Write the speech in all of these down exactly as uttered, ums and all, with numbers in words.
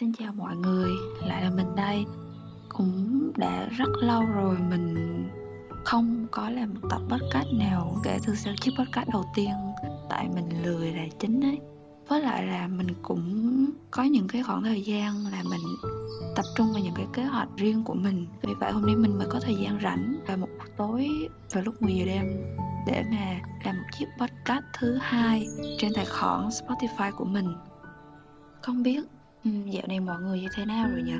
Xin chào mọi người, lại là mình đây. Cũng đã rất lâu rồi mình không có làm một tập podcast nào kể từ sau chiếc podcast đầu tiên. Tại mình lười là chính ấy. Với lại là mình cũng có những cái khoảng thời gian là mình tập trung vào những cái kế hoạch riêng của mình. Vì vậy hôm nay mình mới có thời gian rảnh vào một tối vào lúc mười giờ đêm để mà làm một chiếc podcast thứ hai trên tài khoản Spotify của mình. Không biết dạo này mọi người như thế nào rồi nhỉ?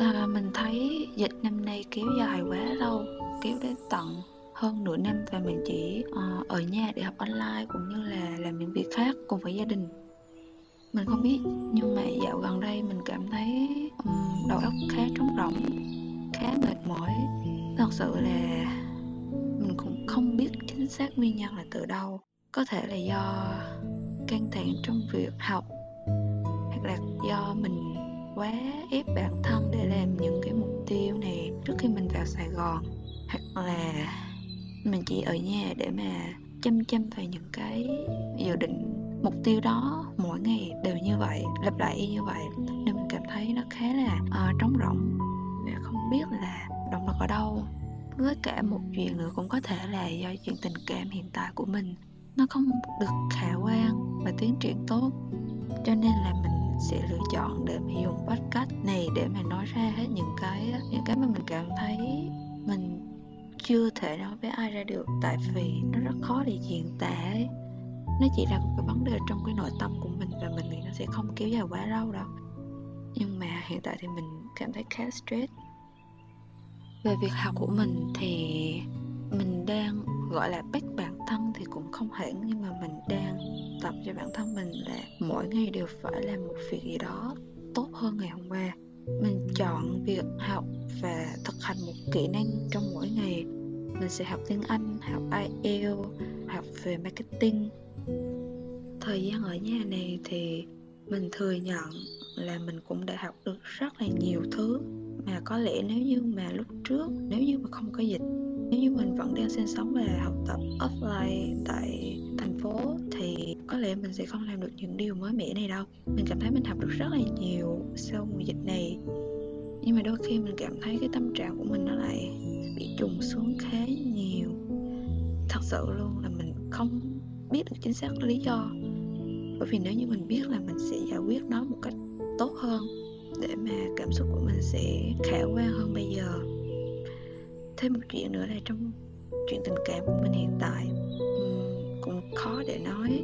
À, mình thấy dịch năm nay kéo dài quá lâu, kéo đến tận hơn nửa năm và mình chỉ uh, ở nhà để học online cũng như là làm những việc khác cùng với gia đình. Mình không biết, nhưng mà dạo gần đây mình cảm thấy um, đầu óc khá trống rỗng, khá mệt mỏi. Thật sự là mình cũng không biết chính xác nguyên nhân là từ đâu. Có thể là do căng thẳng trong việc học, là do mình quá ép bản thân để làm những cái mục tiêu này trước khi mình vào Sài Gòn, hoặc là mình chỉ ở nhà để mà chăm chăm vào những cái dự định mục tiêu đó, mỗi ngày đều như vậy, lặp lại y như vậy, nên mình cảm thấy nó khá là uh, trống rỗng và không biết là động lực ở đâu. Với cả một chuyện nữa cũng có thể là do chuyện tình cảm hiện tại của mình nó không được khả quan và tiến triển tốt, cho nên là mình sẽ lựa chọn để mà dùng podcast này để mà nói ra hết những cái những cái mà mình cảm thấy mình chưa thể nói với ai ra được, tại vì nó rất khó để diễn tả ấy. Nó chỉ là một cái vấn đề trong cái nội tâm của mình và mình nghĩ nó sẽ không kéo dài quá lâu đâu. Nhưng mà hiện tại thì mình cảm thấy khá stress. Về việc học của mình thì mình đang gọi là bắt bản thân thì cũng không hẳn, nhưng mà mình đang tập cho bản thân mình là mỗi ngày đều phải làm một việc gì đó tốt hơn ngày hôm qua. Mình chọn việc học và thực hành một kỹ năng trong mỗi ngày. Mình sẽ học tiếng Anh, học ai eo, học về marketing. Thời gian ở nhà này thì mình thừa nhận là mình cũng đã học được rất là nhiều thứ mà có lẽ nếu như mà lúc trước, nếu như mà không có dịch, nếu như mình vẫn đang sinh sống và học tập offline tại thành phố thì có lẽ mình sẽ không làm được những điều mới mẻ này đâu. Mình cảm thấy mình học được rất là nhiều sau mùa dịch này. Nhưng mà đôi khi mình cảm thấy cái tâm trạng của mình nó lại bị trùng xuống khá nhiều. Thật sự luôn là mình không biết được chính xác lý do. Bởi vì nếu như mình biết là mình sẽ giải quyết nó một cách tốt hơn để mà cảm xúc của mình sẽ khả quan hơn bây giờ. Thêm một chuyện nữa là trong chuyện tình cảm của mình hiện tại cũng khó để nói.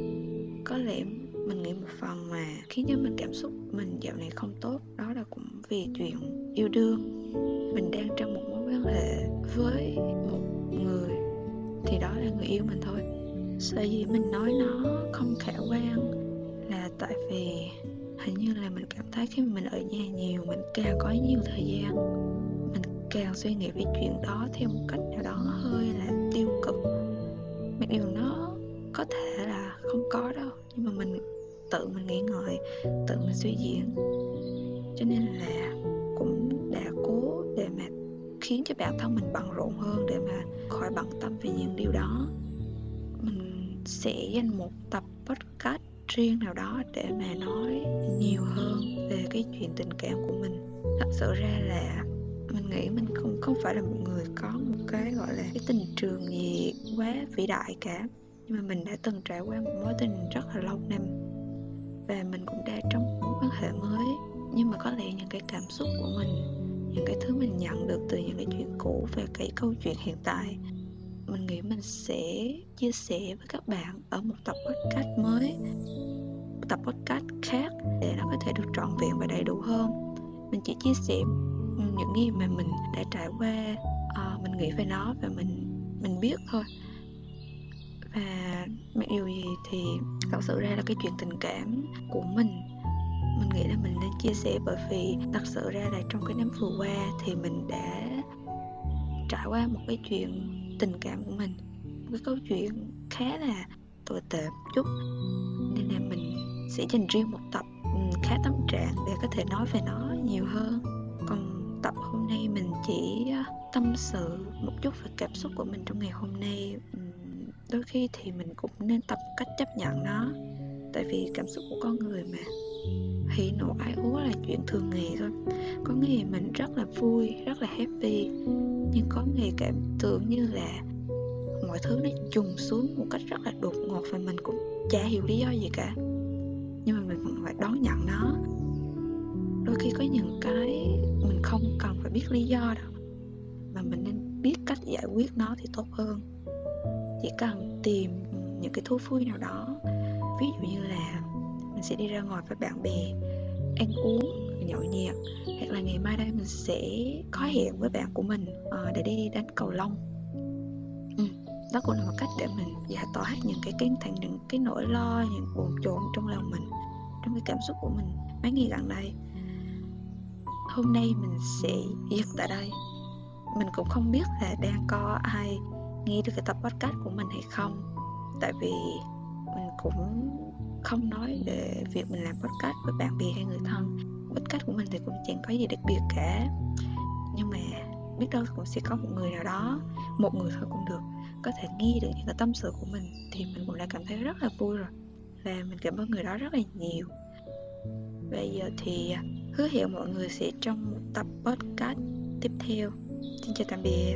Có lẽ mình nghĩ một phần mà khiến cho mình cảm xúc mình dạo này không tốt đó là cũng vì chuyện yêu đương. Mình đang trong một mối quan hệ với một người thì đó là người yêu mình thôi. Sở dĩ mình nói nó không khả quan là tại vì hình như là mình cảm thấy khi mình ở nhà nhiều, mình càng có nhiều thời gian, mình càng suy nghĩ về chuyện đó theo một cách nào đó hơi là tiêu cực. Mặc dù nó có thể là không có đâu, nhưng mà mình tự mình nghĩ ngợi, tự mình suy diễn, cho nên là cũng đã cố để mà khiến cho bản thân mình bận rộn hơn để mà khỏi bận tâm về những điều đó. Mình sẽ dành một tập podcast riêng nào đó để mà nói nhiều hơn về cái chuyện tình cảm của mình. Thật sự ra là mình nghĩ mình không, không phải là một người có một cái gọi là cái tình trường gì quá vĩ đại cả. Nhưng mà mình đã từng trải qua một mối tình rất là lâu năm và mình cũng đã trong mối quan hệ mới. Nhưng mà có lẽ những cái cảm xúc của mình, những cái thứ mình nhận được từ những cái chuyện cũ và cái câu chuyện hiện tại, mình nghĩ mình sẽ chia sẻ với các bạn ở một tập podcast mới, một tập podcast khác để nó có thể được trọn vẹn và đầy đủ hơn. Mình chỉ chia sẻ những gì mà mình đã trải qua, à, mình nghĩ về nó và mình mình biết thôi. Và mặc dù gì thì thật sự ra là cái chuyện tình cảm của mình, mình nghĩ là mình nên chia sẻ, bởi vì thật sự ra là trong cái năm vừa qua thì mình đã trải qua một cái chuyện tình cảm của mình, một cái câu chuyện khá là tồi tệ một chút, nên là mình sẽ dành riêng một tập khá tâm trạng để có thể nói về nó nhiều hơn. Còn tập hôm nay mình chỉ tâm sự một chút về cảm xúc của mình trong ngày hôm nay. Đôi khi thì mình cũng nên tập cách chấp nhận nó, tại vì cảm xúc của con người mà. Hỉ nộ ái ố là chuyện thường ngày thôi. Có ngày mình rất là vui, rất là happy, nhưng có ngày cảm tưởng như là mọi thứ nó trùng xuống một cách rất là đột ngột và mình cũng chả hiểu lý do gì cả. Nhưng mà mình vẫn phải đón nhận nó. Đôi khi có những cái mình không cần phải biết lý do đâu, mà mình nên biết cách giải quyết nó thì tốt hơn. Chỉ cần tìm những cái thú vui nào đó, ví dụ như là mình sẽ đi ra ngoài với bạn bè, ăn uống, nhậu nhẹt, hoặc là ngày mai đây mình sẽ có hẹn với bạn của mình để đi đánh cầu lông. Ừ, đó cũng là một cách để mình giải tỏa những cái căng thẳng, những cái nỗi lo, những bồn chồn trong lòng mình, trong cái cảm xúc của mình mấy ngày gần đây. Hôm nay mình sẽ dừng tại đây. Mình cũng không biết là đang có ai nghe được cái tập podcast của mình hay không, tại vì mình cũng không nói về việc mình làm podcast với bạn bè hay người thân. Podcast của mình thì cũng chẳng có gì đặc biệt cả, nhưng mà biết đâu cũng sẽ có một người nào đó, một người thôi cũng được, có thể nghe được những cái tâm sự của mình thì mình cũng đã cảm thấy rất là vui rồi. Và mình cảm ơn người đó rất là nhiều. Bây giờ thì hứa hẹn mọi người sẽ trong một tập podcast tiếp theo. Xin chào tạm biệt.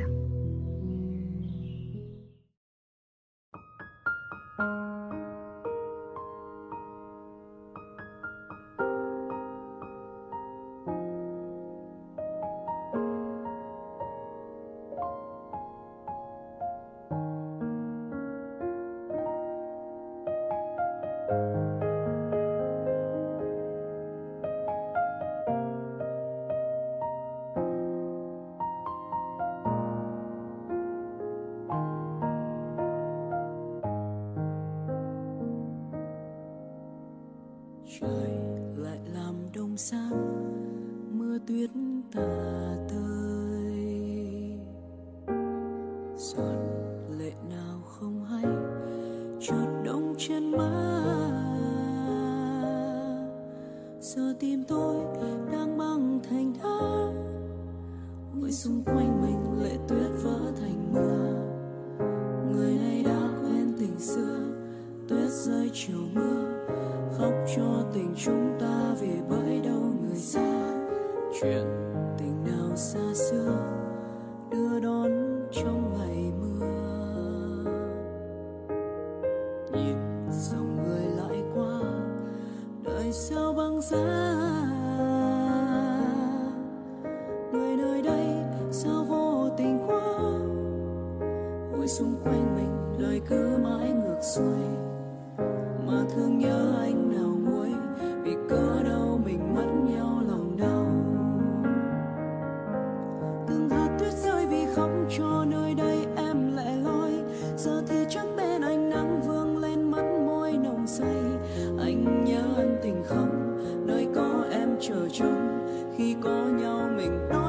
Trời lại làm đông sang, mưa tuyết tả tơi, giọt lệ nào không hay chợt đọng trên má. Giờ tim tôi đang băng thành đá, ôi xung quanh mình lệ tuyết vỡ thành mưa. Người này đã quên tình xưa, tuyết rơi chiều mưa, khóc cho tình chúng ta về bãi đâu người xa. Chuyện tình nào xa xưa đưa đón trong ngày mưa. Nhìn dòng người lại qua, đời sao băng giá. Người nơi đây sao vô tình quá, ôi xung quanh mình đời cứ mãi ngược xuôi. Mà thương nhớ anh nào nguôi, vì cớ đâu mình mất nhau lòng đau. Từng hạt tuyết rơi vì khóc cho nơi đây em lẻ loi. Giờ thì trắng bên anh nắng vương lên mắt môi nồng say. Anh nhớ ân tình không, nơi có em chờ trông, khi có nhau mình đôi.